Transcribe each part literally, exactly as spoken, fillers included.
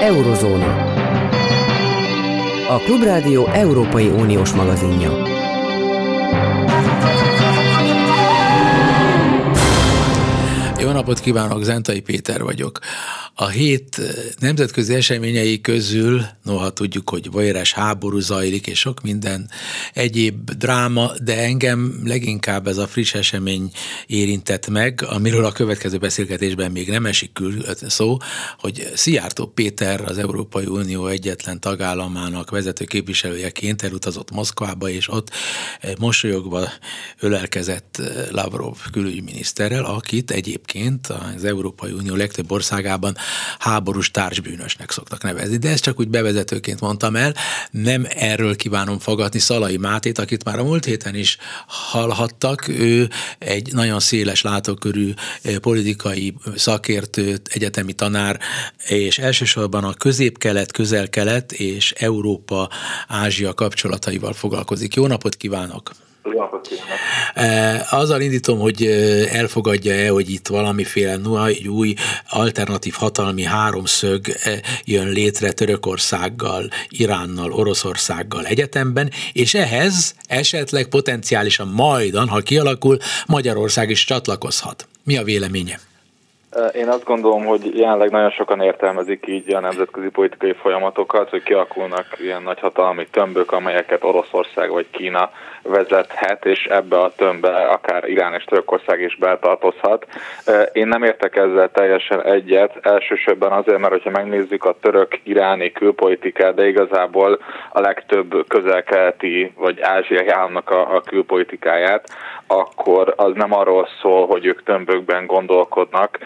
Eurozóna. A Klubrádió Európai Uniós magazinja. Jó napot kívánok, Zentai Péter vagyok. A hét nemzetközi eseményei közül, noha tudjuk, hogy vajrás háború zajlik, és sok minden egyéb dráma, de engem leginkább ez a friss esemény érintett meg, amiről a következő beszélgetésben még nem esik szó, hogy Szijjártó Péter az Európai Unió egyetlen tagállamának vezető képviselőjeként elutazott Moszkvába, és ott mosolyogva ölelkezett Lavrov külügyminiszterrel, akit egyébként az Európai Unió legtöbb országában háborús társbűnösnek szoktak nevezni. De ezt csak úgy bevezetőként mondtam el, nem erről kívánom fogadni Szalai Mátét, akit már a múlt héten is hallhattak. Ő egy nagyon széles látókörű politikai szakértő, egyetemi tanár, és elsősorban a közép-kelet, közel-kelet és Európa-Ázsia kapcsolataival foglalkozik. Jó napot kívánok! Azzal indítom, hogy elfogadja-e, hogy itt valamiféle új alternatív hatalmi háromszög jön létre Törökországgal, Iránnal, Oroszországgal egyetemben, és ehhez esetleg potenciálisan majdan, ha kialakul, Magyarország is csatlakozhat. Mi a véleménye? Én azt gondolom, hogy jelenleg nagyon sokan értelmezik így a nemzetközi politikai folyamatokat, hogy kialakulnak ilyen nagy hatalmi tömbök, amelyeket Oroszország vagy Kína vezethet, és ebbe a tömbbe akár Irán és Törökország is beltartozhat. Én nem értek ezzel teljesen egyet, elsősorban azért, mert hogyha megnézzük a török-iráni külpolitikát, de igazából a legtöbb közel-keleti vagy ázsiai államnak a, a külpolitikáját, akkor az nem arról szól, hogy ők tömbökben gondolkodnak.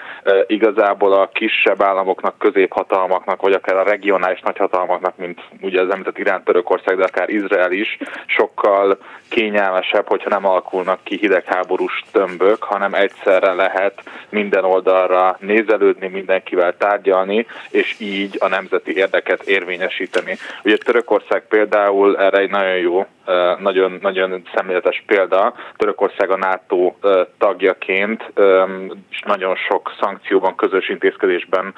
Igazából a kisebb államoknak, középhatalmaknak, vagy akár a regionális nagyhatalmaknak, mint ugye az említett Irán, Törökország, de akár Izrael is, sokkal kényelmesebb, hogyha nem alakulnak ki hidegháborús tömbök, hanem egyszerre lehet minden oldalra nézelődni, mindenkivel tárgyalni, és így a nemzeti érdeket érvényesíteni. Ugye Törökország például erre egy nagyon jó, nagyon, nagyon szemléletes példa. Törökország a NATO tagjaként nagyon sok szankcióban, közös intézkedésben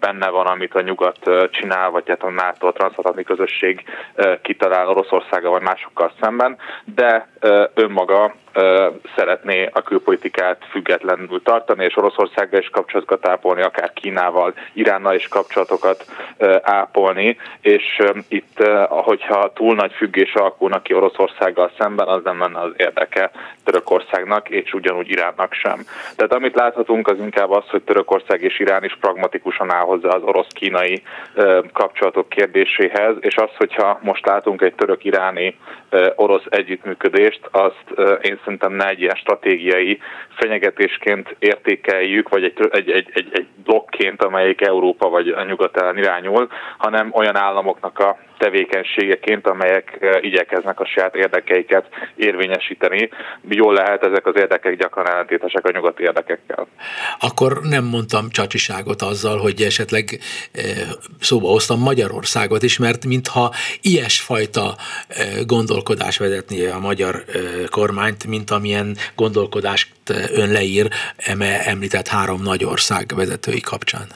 benne van, amit a nyugat csinál, vagy hát a NATO, a transzatlanti közösség kitalál Oroszországgal vagy másokkal szemben, de önmaga szeretné a külpolitikát függetlenül tartani, és Oroszországgal is kapcsolatokat ápolni, akár Kínával, Iránnal is kapcsolatokat ápolni, és itt, hogyha túl nagy függés alakulnak ki Oroszországgal szemben, az nem lenne az érdeke Törökországnak, és ugyanúgy Iránnak sem. Tehát amit láthatunk, az inkább az, hogy Törökország és Irán is pragmatikusan áll hozzá az orosz-kínai kapcsolatok kérdéséhez, és az, hogyha most látunk egy török-iráni orosz együttműködést, azt én szerintem ne egy ilyen stratégiai fenyegetésként értékeljük, vagy egy, egy, egy, egy, egy blokként, amelyik Európa vagy a nyugat ellen irányul, hanem olyan államoknak a tevékenységeként, amelyek igyekeznek a saját érdekeiket érvényesíteni. Jól lehet, ezek az érdekek gyakran ellentétesek a nyugati érdekekkel. Akkor nem mondtam csacsiságot azzal, hogy esetleg szóba hoztam Magyarországot is, mert mintha ilyesfajta gondolkodás vezetné a magyar kormányt, mint amilyen gondolkodást ön leír említett három nagy ország vezetői kapcsán.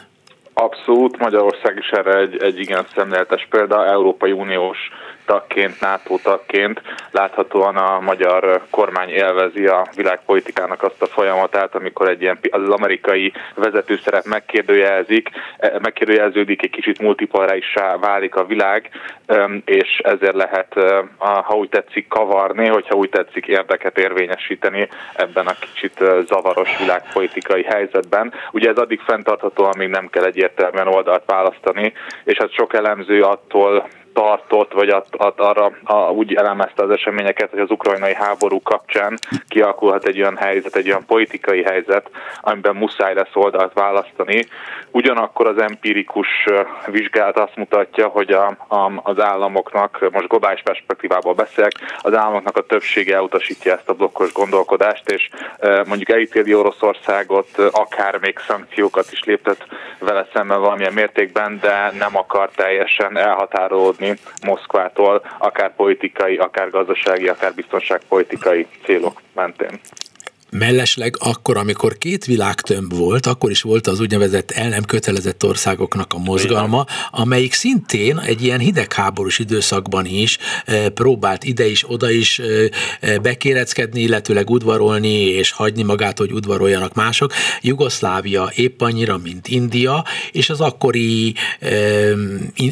Abszolút, Magyarország is erre egy, egy igen szemléletes példa, Európai Uniós tagként, NATO tagként láthatóan a magyar kormány élvezi a világpolitikának azt a folyamatát, amikor egy ilyen, az amerikai vezetőszerep megkérdőjelzik, megkérdőjelződik, egy kicsit multipolárissá válik a világ, és ezért lehet, ha úgy tetszik, kavarni, hogyha úgy tetszik, érdeket érvényesíteni ebben a kicsit zavaros világpolitikai helyzetben. Ugye ez addig fenntartható, amíg nem kell egyértelműen oldalt választani, és hát sok elemző attól tartott, vagy at, at, arra a, úgy elemezte az eseményeket, hogy az ukrajnai háború kapcsán kialakulhat egy olyan helyzet, egy olyan politikai helyzet, amiben muszáj lesz oldalt választani. Ugyanakkor az empirikus vizsgálat azt mutatja, hogy a, a, az államoknak, most globális perspektívából beszélek, az államoknak a többsége elutasítja ezt a blokkos gondolkodást, és e, mondjuk elítéli Oroszországot, akár még szankciókat is léptet vele szemben valamilyen mértékben, de nem akar teljesen elhatárolódni Moszkvától, akár politikai, akár gazdasági, akár biztonságpolitikai célok mentén. Mellesleg akkor, amikor két világtömb volt, akkor is volt az úgynevezett el nem kötelezett országoknak a mozgalma, amelyik szintén egy ilyen hidegháborús időszakban is e, próbált ide is, oda is e, bekéreckedni, illetőleg udvarolni, és hagyni magát, hogy udvaroljanak mások. Jugoszlávia épp annyira, mint India, és az akkori, e,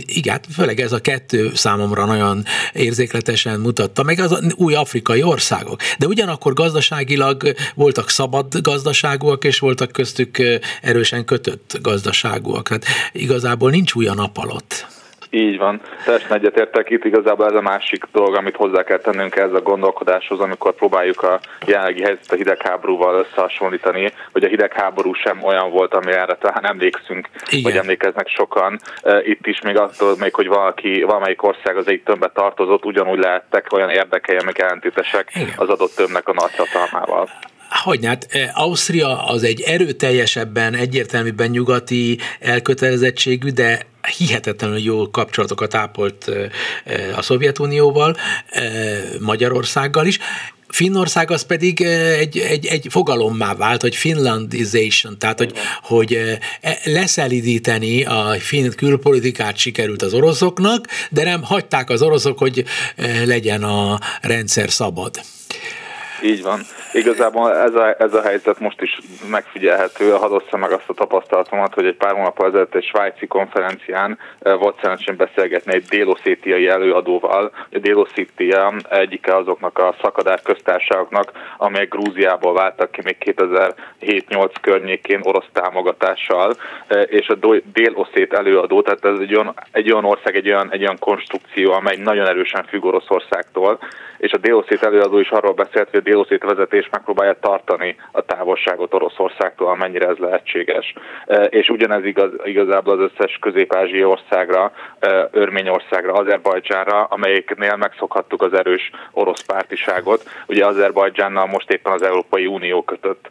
igen, főleg ez a kettő számomra nagyon érzékletesen mutatta, meg az új afrikai országok. De ugyanakkor gazdaságilag voltak szabad gazdaságúak, és voltak köztük erősen kötött gazdaságúak. Hát igazából nincs új a nap alatt. Így van. Teljesen egyetértek, itt igazából ez a másik dolog, amit hozzá kell tennünk ez a gondolkodáshoz, amikor próbáljuk a jelenlegi helyzetet a hidegháborúval összehasonlítani, hogy a hidegháború sem olyan volt, amire talán emlékszünk, igen, vagy emlékeznek sokan. Itt is még attól, még, hogy valaki, valamelyik ország az egyik tömbbe tartozott, ugyanúgy lehettek olyan érdekei, amik ellentétesek az adott tömbnek a nagyhatalmával. Hogyne, hát Ausztria az egy erőteljesebben, egyértelműbben nyugati elkötelezettségű, de hihetetlenül jó kapcsolatokat ápolt a Szovjetunióval, Magyarországgal is. Finnország az pedig egy, egy, egy fogalommá vált, hogy Finlandization, tehát hogy, hogy leszelidíteni a finn külpolitikát sikerült az oroszoknak, de nem hagyták az oroszok, hogy legyen a rendszer szabad. Így van. Igazából ez a, ez a helyzet most is megfigyelhető. Hadd osszam meg azt a tapasztalatomat, hogy egy pár hónappal ezelőtt egy svájci konferencián volt szerencsém beszélgetni egy dél-oszétiai előadóval. A Dél-Oszétia egyike azoknak a szakadár köztársaságoknak, amelyek Grúziából váltak ki még kétezer-hét nyolc környékén orosz támogatással, és a dél-oszét előadó, tehát ez egy olyan, egy olyan ország, egy olyan, egy olyan konstrukció, amely nagyon erősen függ Oroszországtól, és a dél-oszét előadó is arról beszélt, hogy a dél-oszét vezetés megpróbálja tartani a távolságot Oroszországtól, amennyire ez lehetséges. És ugyanez igaz, igazából az összes közép-ázsiai országra, Örményországra, Azerbajdzsánra, amelyiknél megszokhattuk az erős orosz pártiságot. Ugye Azerbajdzsánnal most éppen az Európai Unió kötött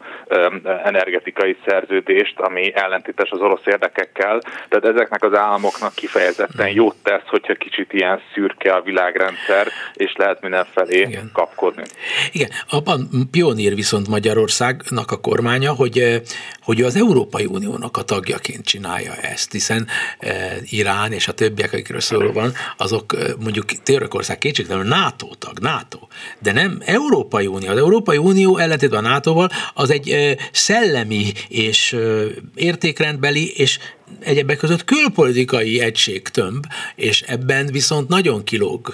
energetikai szerződést, ami ellentétes az orosz érdekekkel. Tehát ezeknek az államoknak kifejezetten jót tesz, hogyha kicsit ilyen szürke a világrendszer, és lehet mindenfelé igen, kapkodni. Igen. Abban pionír viszont Magyarországnak a kormánya, hogy, hogy az Európai Uniónak a tagjaként csinálja ezt, hiszen Irán és a többiek, akikről szóló van, azok mondjuk Törökország kétségtelenül NATO tag, NATO, de nem Európai Unió. Az Európai Unió ellentétben a nátóval az egy szellemi és értékrendbeli és egyebek között külpolitikai egységtömb, és ebben viszont nagyon kilóg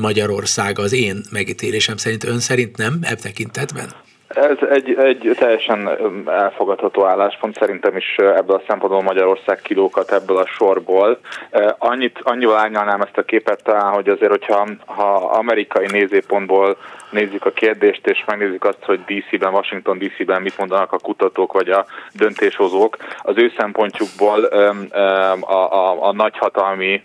Magyarország az én megítélésem szerint. Ön szerint nem ebb tekintetben? Ez egy, egy teljesen elfogadható álláspont, szerintem is ebből a szempontból Magyarország kilókat ebből a sorból. Annyit, annyival ányalnám ezt a képet talán, hogy azért, hogyha ha amerikai nézőpontból nézzük a kérdést, és megnézzük azt, hogy dé cében, Washington dé cében mit mondanak a kutatók vagy a döntéshozók, az ő szempontjukból a, a, a nagyhatalmi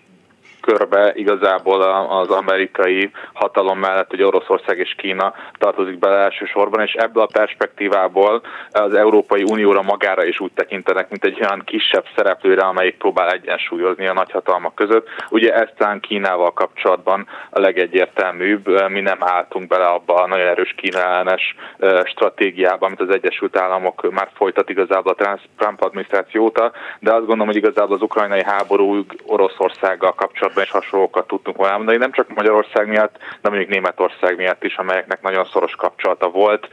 körbe igazából az amerikai hatalom mellett, hogy Oroszország és Kína tartozik bele elsősorban, és ebből a perspektívából az Európai Unióra magára is úgy tekintenek, mint egy olyan kisebb szereplőre, amelyik próbál egyensúlyozni a nagyhatalmak között. Ugye ez talán Kínával kapcsolatban a legegyértelműbb, mi nem álltunk bele abba a nagyon erős Kína ellenes stratégiába, amit az Egyesült Államok már folytat igazából a Trump adminisztráció óta, de azt gondolom, hogy igazából az ukrajnai háború Oroszországgal kapcsolatban és hasonlókat tudtunk volna mondani, nem csak Magyarország miatt, de mondjuk Németország miatt is, amelyeknek nagyon szoros kapcsolata volt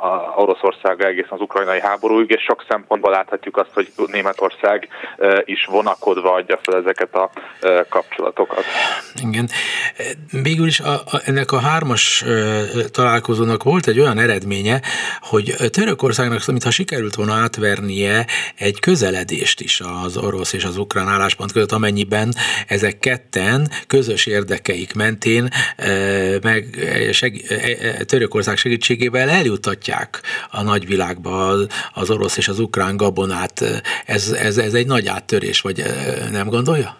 a Oroszországgal egészen az ukrajnai háborúig, és sok szempontból láthatjuk azt, hogy Németország is vonakodva adja fel ezeket a kapcsolatokat. Igen. Végül is a, a, ennek a hármas találkozónak volt egy olyan eredménye, hogy Törökországnak, mintha sikerült volna átvernie egy közeledést is az orosz és az ukrán álláspont között, amennyiben ezek ketten közös érdekeik mentén meg seg, Törökország segítségével eljutatják a nagyvilágba az orosz és az ukrán gabonát. Ez, ez, ez egy nagy áttörés, vagy nem gondolja?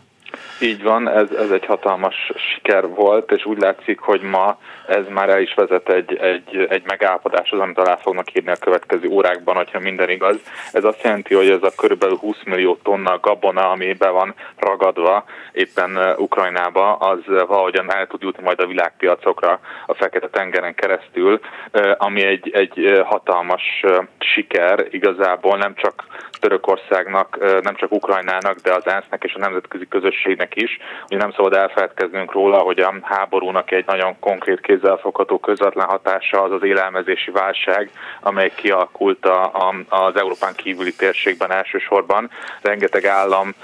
Így van, ez, ez egy hatalmas siker volt, és úgy látszik, hogy ma ez már el is vezet egy, egy, egy megállapodáshoz, amit alá fognak írni a következő órákban, hogyha minden igaz. Ez azt jelenti, hogy ez a körülbelül húsz millió tonna gabona, ami be van ragadva éppen Ukrajnába, az valahogyan el tud jutni majd a világpiacokra a Fekete Tengeren keresztül, ami egy, egy hatalmas siker igazából nem csak Törökországnak, nem csak Ukrajnának, de az ensznek és a nemzetközi közösségnek is. Ugye nem szabad elfeledkeznünk róla, hogy a háborúnak egy nagyon konkrét, kézzelfogható közvetlen hatása az az élelmezési válság, amely kialakult a, a, az Európán kívüli térségben elsősorban. Rengeteg állam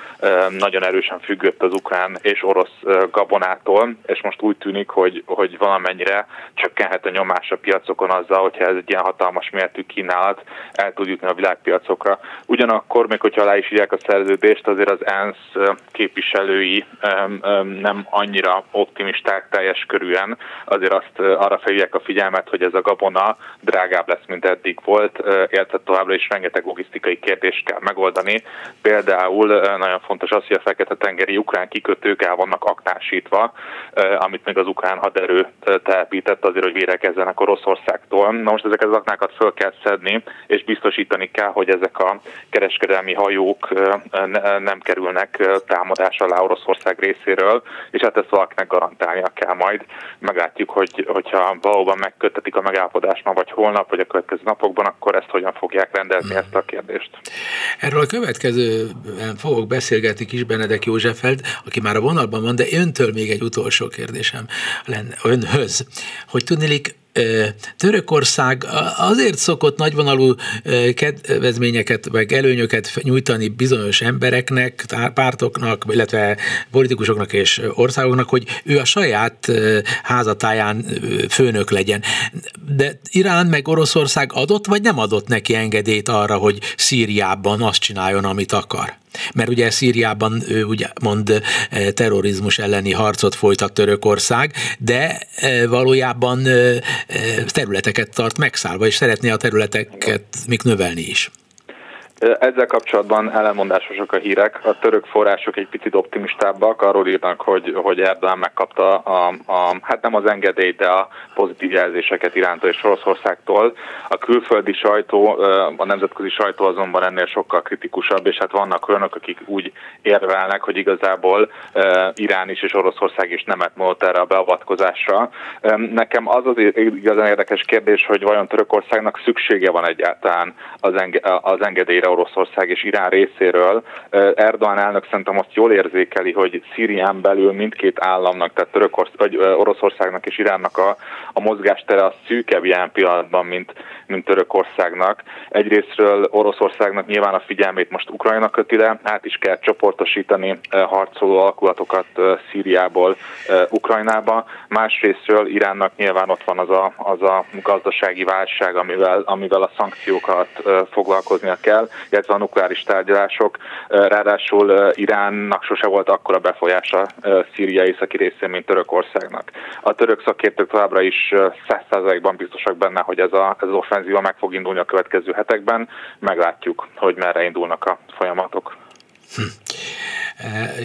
nagyon erősen függött az ukrán és orosz gabonától, és most úgy tűnik, hogy, hogy valamennyire csökkenhet a nyomás a piacokon azzal, hogyha ez egy ilyen hatalmas mértű kínálat el tud jutni a világpiacokra. Ugyanakkor, még hogyha alá is írják a szerződést, azért az ENSZ képviselői nem annyira optimisták teljes körűen, azért azt arra felhívják a figyelmet, hogy ez a gabona drágább lesz, mint eddig volt, illetve továbbra is rengeteg logisztikai kérdést kell megoldani. Például nagyon fontos az, hogy a Fekete-tengeri ukrán kikötők el vannak aknásítva, amit még az ukrán haderő telepített azért, hogy védekezzenek Oroszországtól. Na most ezeket az aknákat föl kell szedni, és biztosítani kell, hogy ezek a kereskedelmi hajók nem kerülnek támadás alá Oroszország részéről, és hát ezt valakinek garantálnia kell majd. Meglátjuk, hogy, hogyha valóban megköttetik a megállapodást ma vagy holnap, vagy a következő napokban, akkor ezt hogyan fogják rendezni ezt a kérdést. Erről a következőben fogok beszélgetni Kis Benedek Józseffel, aki már a vonalban van, de öntől még egy utolsó kérdésem lenne önhöz, hogy tudniillik, Törökország azért szokott nagyvonalú kedvezményeket, vagy előnyöket nyújtani bizonyos embereknek, pártoknak, illetve politikusoknak és országoknak, hogy ő a saját házatáján főnök legyen. De Irán meg Oroszország adott, vagy nem adott neki engedélyt arra, hogy Szíriában azt csináljon, amit akar? Mert ugye Szíriában ő úgymond terrorizmus elleni harcot folytat Törökország, de valójában területeket tart megszállva, és szeretné a területeket még növelni is. Ezzel kapcsolatban ellenmondásosak a hírek. A török források egy picit optimistábbak, arról írnak, hogy, hogy Erdogán megkapta a, a, hát nem az engedélyt, de a pozitív jelzéseket Irántól és Oroszországtól. A külföldi sajtó, a nemzetközi sajtó azonban ennél sokkal kritikusabb, és hát vannak olyanok, akik úgy érvelnek, hogy igazából Irán is és Oroszország is nemet mondott erre a beavatkozásra. Nekem az az igazán érdekes kérdés, hogy vajon Törökországnak szüksége van egyáltalán az, enge- az engedélyre Oroszország és Irán részéről. Erdogan elnök szerintem azt jól érzékeli, hogy Szírián belül mindkét államnak, tehát Törökország, vagy Oroszországnak és Iránnak a, a mozgástere az szűkebb ilyen pillanatban, mint, mint Törökországnak. Egyrésztről Oroszországnak nyilván a figyelmét most Ukrajna köti le, át is kell csoportosítani harcoló alakulatokat Szíriából Ukrajnába. Másrésztről Iránnak nyilván ott van az a, az a gazdasági válság, amivel, amivel a szankciókat foglalkoznia kell, illetve a nukleáris tárgyalások. Ráadásul Iránnak sose volt akkora befolyása Szíria északi részén, mint Törökországnak. A török szakértők továbbra is száz százalékban biztosak benne, hogy ez, a, ez az offenzíva meg fog indulni a következő hetekben. Meglátjuk, hogy merre indulnak a folyamatok. Hm.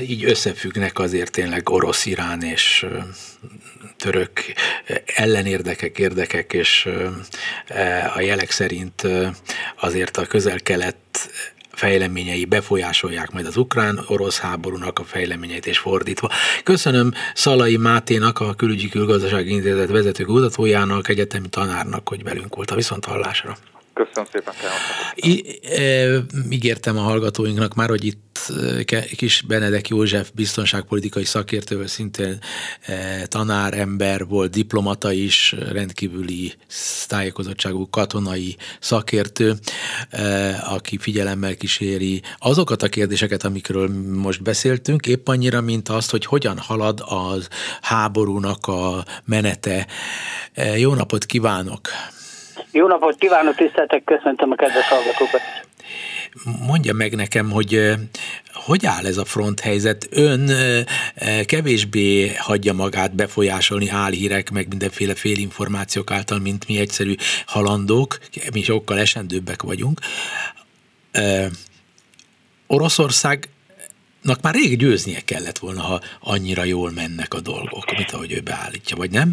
Így összefüggnek azért tényleg orosz-irán és török ellenérdekek, érdekek, és a jelek szerint azért a közel-kelet fejleményei befolyásolják majd az ukrán-orosz háborúnak a fejleményeit, és fordítva. Köszönöm Szalai Máténak, a Külügyi Külgazdasági Intézet vezető kutatójának, egyetemi tanárnak, hogy velünk volt. A viszonthallásra. Köszönöm szépen. I- e- ígértem a hallgatóinknak már, hogy itt Ke- Kis Benedek József biztonságpolitikai szakértővel, szintén e- tanárember volt, diplomata is, rendkívüli tájékozottságú katonai szakértő, e- aki figyelemmel kíséri azokat a kérdéseket, amikről most beszéltünk, épp annyira, mint azt, hogy hogyan halad a háborúnak a menete. E- jó napot kívánok! Jó napot kívánok, tiszteltek, köszöntöm a kedves hallgatókat. Mondja meg nekem, hogy hogy áll ez a fronthelyzet? Ön kevésbé hagyja magát befolyásolni álhírek, meg mindenféle félinformációk által, mint mi egyszerű halandók, mi sokkal esendőbbek vagyunk. Oroszország már rég győznie kellett volna, ha annyira jól mennek a dolgok, mint ahogy ő beállítja, vagy nem?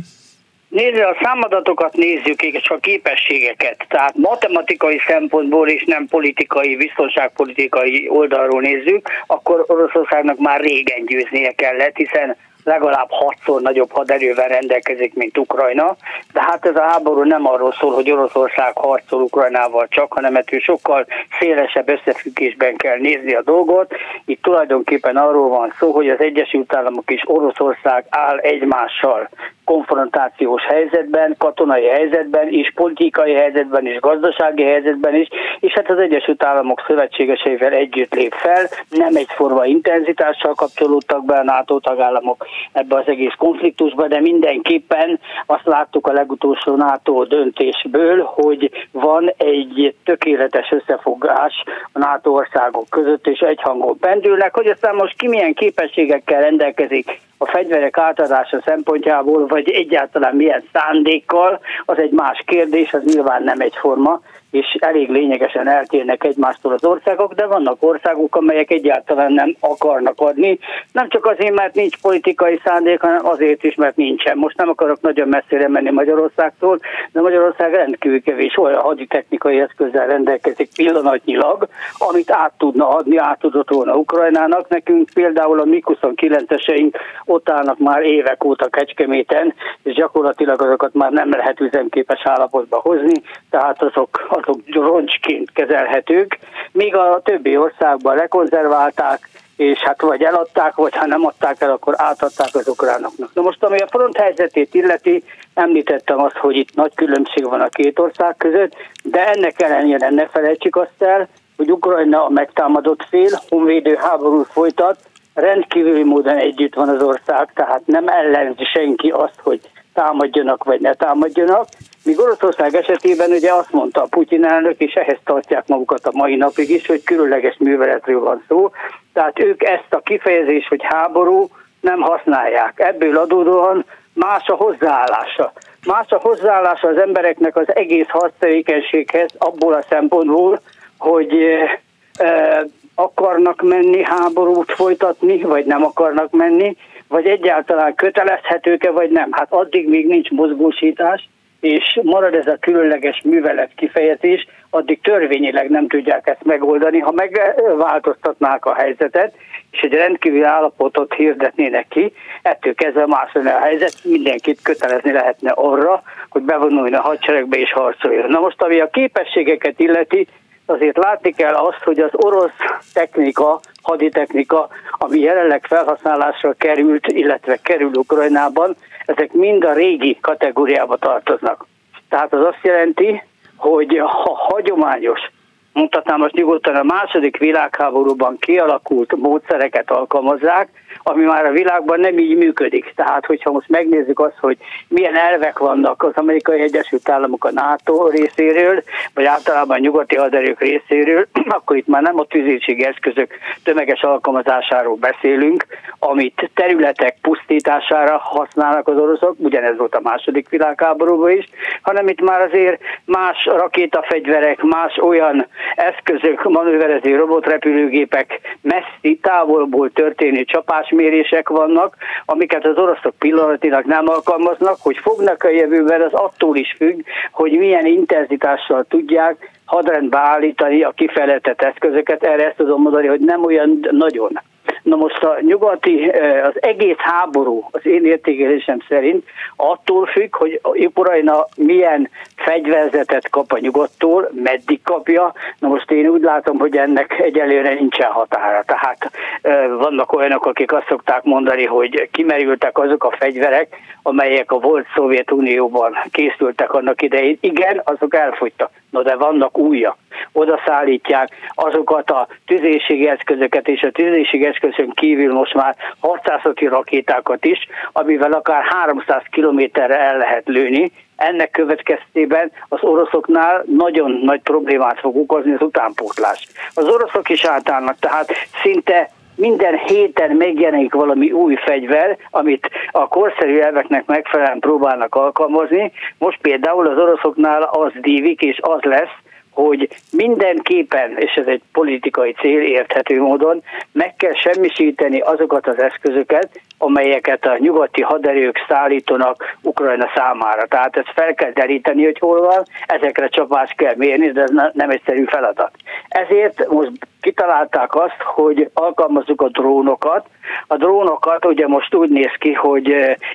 Nézve a számadatokat nézzük, és a képességeket, tehát matematikai szempontból és nem politikai, biztonságpolitikai oldalról nézzük, akkor Oroszországnak már régen győznie kellett, hiszen legalább hatszor nagyobb haderővel rendelkezik, mint Ukrajna, de hát ez a háború nem arról szól, hogy Oroszország harcol Ukrajnával csak, hanem ettől sokkal szélesebb összefüggésben kell nézni a dolgot. Itt tulajdonképpen arról van szó, hogy az Egyesült Államok és Oroszország áll egymással konfrontációs helyzetben, katonai helyzetben is, politikai helyzetben is, gazdasági helyzetben is, és hát az Egyesült Államok szövetségeseivel együtt lép fel, nem egyforma intenzitással kapcsolódtak be a NATO tagállamok ebbe az egész konfliktusba, de mindenképpen azt láttuk a legutolsó NATO döntésből, hogy van egy tökéletes összefogás a NATO országok között, és egyhangon pendülnek, hogy aztán most ki milyen képességekkel rendelkezik a fegyverek átadása szempontjából, vagy egyáltalán milyen szándékkal, az egy más kérdés, az nyilván nem egyforma, és elég lényegesen eltérnek egymástól az országok, de vannak országok, amelyek egyáltalán nem akarnak adni, nem csak azért, mert nincs politikai szándék, hanem azért is, mert nincsen. Most nem akarok nagyon messzire menni Magyarországtól, de Magyarország rendkívül kevés olyan haditechnikai eszközzel rendelkezik pillanatnyilag, amit át tudna adni, át tudott volna Ukrajnának. Nekünk például a mig huszonkilenceseink ott állnak már évek óta Kecskeméten, és gyakorlatilag azokat már nem lehet üzemképes állapotba hozni, tehát azok, azok roncsként kezelhetők, míg a többi országban lekonzerválták, és hát vagy eladták, vagy ha nem adták el, akkor átadták az ukránoknak. Na most, ami a front helyzetét illeti, említettem azt, hogy itt nagy különbség van a két ország között, de ennek ellenére ne felejtsük azt el, hogy Ukrajna a megtámadott fél, honvédő háborút folytat, rendkívüli módon együtt van az ország, tehát nem ellenzi senki azt, hogy támadjanak vagy ne támadjanak. Míg Oroszország esetében ugye azt mondta a Putin elnök, és ehhez tartják magukat a mai napig is, hogy különleges műveletről van szó. Tehát ők ezt a kifejezést, hogy háború, nem használják. Ebből adódóan más a hozzáállása. Más a hozzáállása az embereknek az egész harctevékenységhez abból a szempontból, hogy e, e, akarnak menni háborút folytatni, vagy nem akarnak menni, vagy egyáltalán kötelezhetők-e, vagy nem. Hát addig még nincs mozgósítás, és marad ez a különleges művelet kifejezés, addig törvényileg nem tudják ezt megoldani, ha megváltoztatnák a helyzetet, és egy rendkívüli állapotot hirdetnének ki, ettől kezdve más lenne a helyzet, mindenkit kötelezni lehetne arra, hogy bevonuljon a hadseregbe és harcoljon. Na most, ami a képességeket illeti, azért látni kell azt, hogy az orosz technika, haditechnika, ami jelenleg felhasználásra került, illetve kerül Ukrajnában, ezek mind a régi kategóriába tartoznak. Tehát az azt jelenti, hogy ha hagyományos, mondhatnám most nyugodtan, a második világháborúban kialakult módszereket alkalmazzák, ami már a világban nem így működik. Tehát, hogyha most megnézzük azt, hogy milyen elvek vannak az Amerikai Egyesült Államok a NATO részéről, vagy általában a nyugati haderők részéről, akkor itt már nem a tüzérségi eszközök tömeges alkalmazásáról beszélünk, amit területek pusztítására használnak az oroszok, ugyanez volt a második világháborúban is, hanem itt már azért más rakétafegyverek, más olyan eszközök, manőverező robotrepülőgépek, messzi távolból történő csapásmérések vannak, amiket az oroszok pillanatilag nem alkalmaznak, hogy fognak a jövőben, az attól is függ, hogy milyen intenzitással tudják hadrendbe állítani a kifejlesztett eszközöket. Erre ezt tudom mondani, hogy nem olyan nagyon. Na most a nyugati, az egész háború az én értékelésem szerint attól függ, hogy Ukrajna milyen fegyverzetet kap a nyugattól, meddig kapja. Na most én úgy látom, hogy ennek egyelőre nincsen határa. Tehát vannak olyanok, akik azt szokták mondani, hogy kimerültek azok a fegyverek, amelyek a volt Szovjetunióban készültek annak idején. Igen, azok elfogytak. No, de vannak újak. Oda szállítják azokat a tüzérségi eszközöket, és a tüzérségi eszközön kívül most már harcászati rakétákat is, amivel akár háromszáz kilométerre el lehet lőni. Ennek következtében az oroszoknál nagyon nagy problémát fog okozni az utánpótlás. Az oroszok is átállnak, tehát szinte minden héten megjelenik valami új fegyver, amit a korszerű elveknek megfelelően próbálnak alkalmazni. Most például az oroszoknál az dívik, és az lesz, hogy mindenképpen, és ez egy politikai cél érthető módon, meg kell semmisíteni azokat az eszközöket, amelyeket a nyugati haderők szállítanak Ukrajna számára. Tehát ezt fel kell deríteni, hogy hol van, ezekre csapást kell mérni, de ez nem egyszerű feladat. Ezért most kitalálták azt, hogy alkalmazzuk a drónokat. A drónokat ugye most úgy néz ki, hogy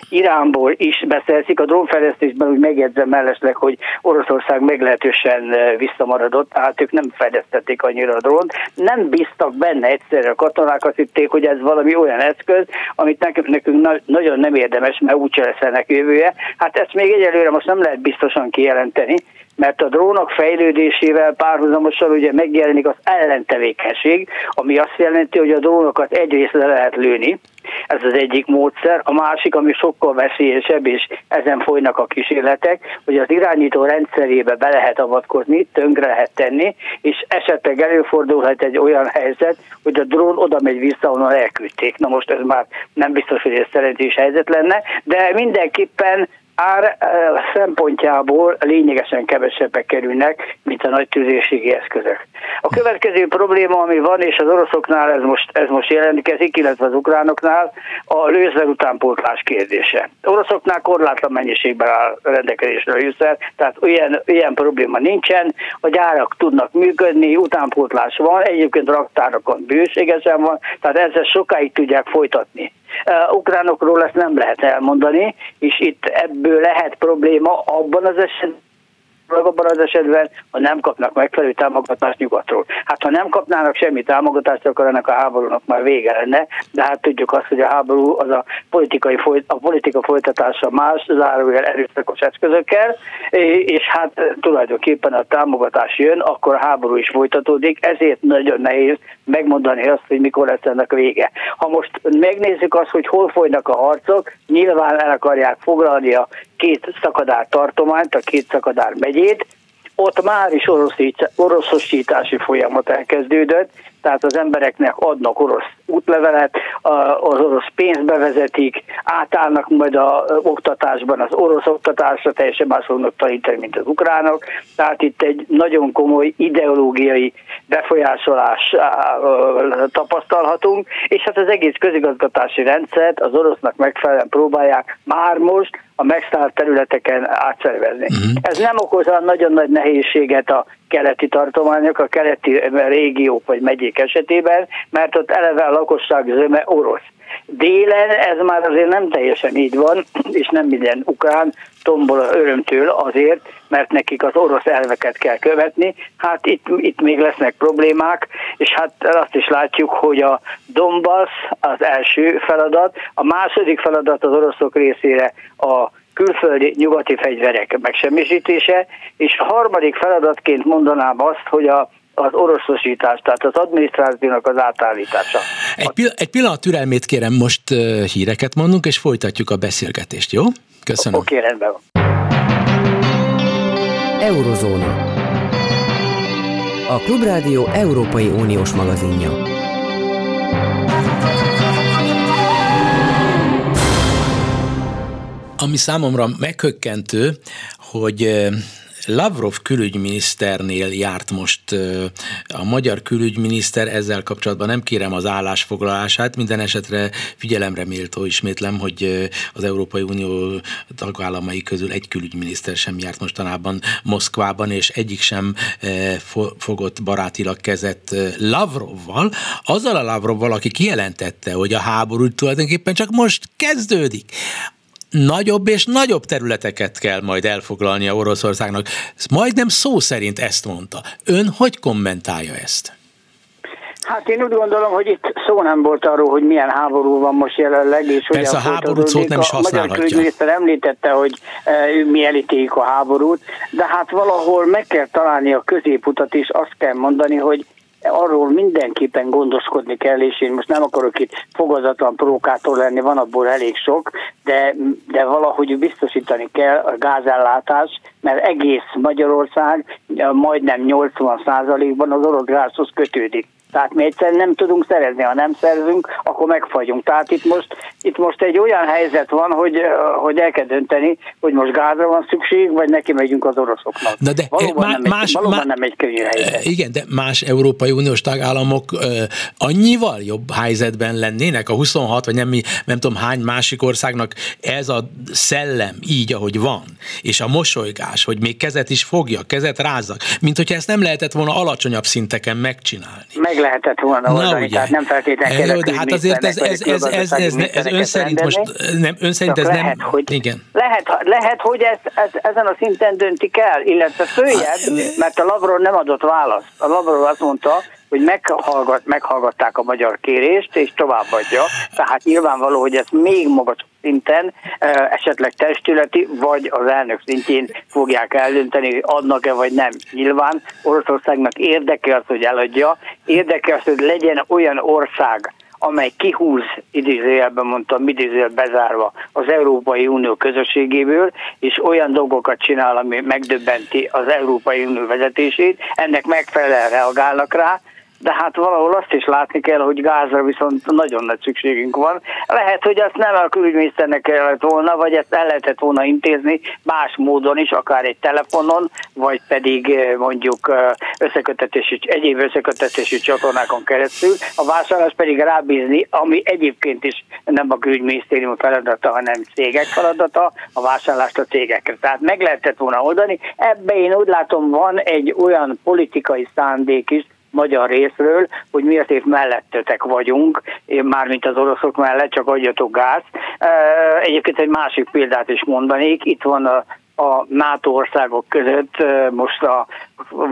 Iránból is beszerzik, a drónfejlesztésben úgy megjegyzem mellesleg, hogy Oroszország meglehetősen visszamaradott, hát ők nem fejlesztették annyira a drónt, nem bíztak benne egyszerre a katonák, azt hitték, hogy ez valami olyan eszköz, amit nekünk, nekünk nagyon nem érdemes, mert úgyse lesz ennek jövője. Hát ezt még egyelőre most nem lehet biztosan kijelenteni, mert a drónok fejlődésével párhuzamosan ugye megjelenik az ellentevékenység, ami azt jelenti, hogy a drónokat egyrészt le lehet lőni, ez az egyik módszer, a másik, ami sokkal veszélyesebb, és ezen folynak a kísérletek, hogy az irányító rendszerébe be lehet avatkozni, tönkre lehet tenni, és esetleg előfordulhat egy olyan helyzet, hogy a drón oda megy vissza, onnan elküldték. Na most ez már nem biztos, hogy ez szerencsés helyzet lenne, de mindenképpen ár szempontjából lényegesen kevesebbe kerülnek, mint a nagy tüzérségi eszközök. A következő probléma, ami van, és az oroszoknál ez most, ez most jelentkezik, illetve az ukránoknál, a lőszer utánpótlás kérdése. Oroszoknál korlátlan mennyiségben áll rendelkezésre a lőszer, tehát ilyen, ilyen probléma nincsen, a gyárak tudnak működni, utánpótlás van, egyébként raktárakon bőségesen van, tehát ezzel sokáig tudják folytatni. Uh, ukránokról ezt nem lehet elmondani, és itt ebből lehet probléma abban az esetben, abban az esetben, ha nem kapnak megfelelő támogatást nyugatról. Hát ha nem kapnának semmi támogatást, akkor ennek a háborúnak már vége lenne, de hát tudjuk azt, hogy a háború az a, politikai folyt, a politika folytatása más, zárójel erőszakos eszközökkel, és hát tulajdonképpen a támogatás jön, akkor a háború is folytatódik, ezért nagyon nehéz megmondani azt, hogy mikor lesz ennek vége. Ha most megnézzük azt, hogy hol folynak a harcok, nyilván el akarják foglalni a két szakadár tartományt, a két szakadár megyét, ott már is oroszosítási folyamat elkezdődött, tehát az embereknek adnak orosz útlevelet, az orosz pénzt bevezetik, átállnak majd a oktatásban az orosz oktatásra, teljesen más fognak tanítani, mint az ukránok, tehát itt egy nagyon komoly ideológiai befolyásolás tapasztalhatunk, és hát az egész közigazgatási rendszert az orosznak megfelelően próbálják már most a megszállt területeken átszervezni. Uh-huh. Ez nem okozza nagyon nagy nehézséget a keleti tartományok, a keleti régiók vagy megyék esetében, mert ott eleve a lakosság zöme orosz. Délen ez már azért nem teljesen így van, és nem minden ukrán tombol az örömtől azért, mert nekik az orosz elveket kell követni. Hát itt, itt még lesznek problémák, és hát azt is látjuk, hogy a Donbass az első feladat, a második feladat az oroszok részére a külföldi nyugati fegyverek megsemmisítése, és a harmadik feladatként mondanám azt, hogy a az oroszosítás, tehát az adminisztrációnak az átállítása. Egy, pill- egy pillanat türelmét kérem, most híreket mondunk, és folytatjuk a beszélgetést, jó? Köszönöm. Oké, rendben van. Eurozóna. A Klubrádió Európai Uniós magazinja. Ami számomra meghökkentő, hogy Lavrov külügyminiszternél járt most a magyar külügyminiszter, ezzel kapcsolatban nem kérem az állásfoglalását, minden esetre figyelemre méltó, ismétlem, hogy az Európai Unió tagállamai közül egy külügyminiszter sem járt mostanában Moszkvában, és egyik sem fogott barátilag kezet Lavrovval, azzal a Lavrovval, aki kijelentette, hogy a háború tulajdonképpen csak most kezdődik. Nagyobb és nagyobb területeket kell majd elfoglalnia Oroszországnak. Majdnem szó szerint ezt mondta. Ön hogy kommentálja ezt? Hát én úgy gondolom, hogy itt szó nem volt arról, hogy milyen háború van most jelenleg, és hogy a háborút szót nem is használhatja. A magyar külügyminiszter említette, hogy mi elítéljük a háborút, de hát valahol meg kell találni a középutat, és azt kell mondani, hogy arról mindenképpen gondoskodni kell, és én most nem akarok itt fokozatlan prókátor lenni, van abból elég sok, de, de valahogy biztosítani kell a gázellátás, mert egész Magyarország majdnem nyolcvan százalékban az orosz gázhoz kötődik. Tehát mi egyszerűen nem tudunk szerezni, ha nem szerzünk, akkor akkor megfagyunk. Tehát itt most, itt most egy olyan helyzet van, hogy, hogy el kell dönteni, hogy most gázra van szükség, vagy neki megyünk az oroszoknak. Na de valóban e, nem más, egy, más, egy könnyű helyzet. Igen, de más Európai Uniós tagállamok e, annyival jobb helyzetben lennének a huszonhat, vagy nem, nem tudom hány másik országnak ez a szellem így, ahogy van, és a mosolygás, hogy még kezet is fogja, kezet rázzak, mint hogyha ezt nem lehetett volna alacsonyabb szinteken megcsinálni. Meg lehetett volna oldani, tehát nem feltétlenül kellett, de hát azért ez, ez, ez, ez, ez, ez ön szerint most, nem, ön szerint ez lehet, nem... Hogy, igen. Lehet, lehet, hogy ezt, ezt ezen a szinten döntik el, illetve följebb, mert a Lavrov nem adott választ. A Lavrov azt mondta, hogy meghallgat, meghallgatták a magyar kérést, és továbbadja. Tehát nyilvánvaló, hogy ezt még magas szinten, esetleg testületi, vagy az elnök szintjén fogják eldönteni, adnak-e vagy nem. Nyilván Oroszországnak érdeke az, hogy eladja, érdeke az, hogy legyen olyan ország, amely kihúz, idézőjelben mondtam, idézőjelben bezárva az Európai Unió közösségéből, és olyan dolgokat csinál, ami megdöbbenti az Európai Unió vezetését, ennek megfelelően reagálnak rá, de hát valahol azt is látni kell, hogy gázra viszont nagyon nagy szükségünk van. Lehet, hogy azt nem a külügyminiszternek kellett volna, vagy ezt el lehetett volna intézni más módon is, akár egy telefonon, vagy pedig mondjuk összekötetési, egyéb összekötetési csatornákon keresztül. A vásárlást pedig rábízni, ami egyébként is nem a külügyminisztérium feladata, hanem cégek feladata, a vásárlást a cégekre. Tehát meg lehetett volna oldani. Ebben én úgy látom, van egy olyan politikai szándék is, magyar részről, hogy miért épp mellettetek vagyunk, mármint az oroszok mellett, csak adjatok gáz. Egyébként egy másik példát is mondanék, itt van a, a NATO országok között most a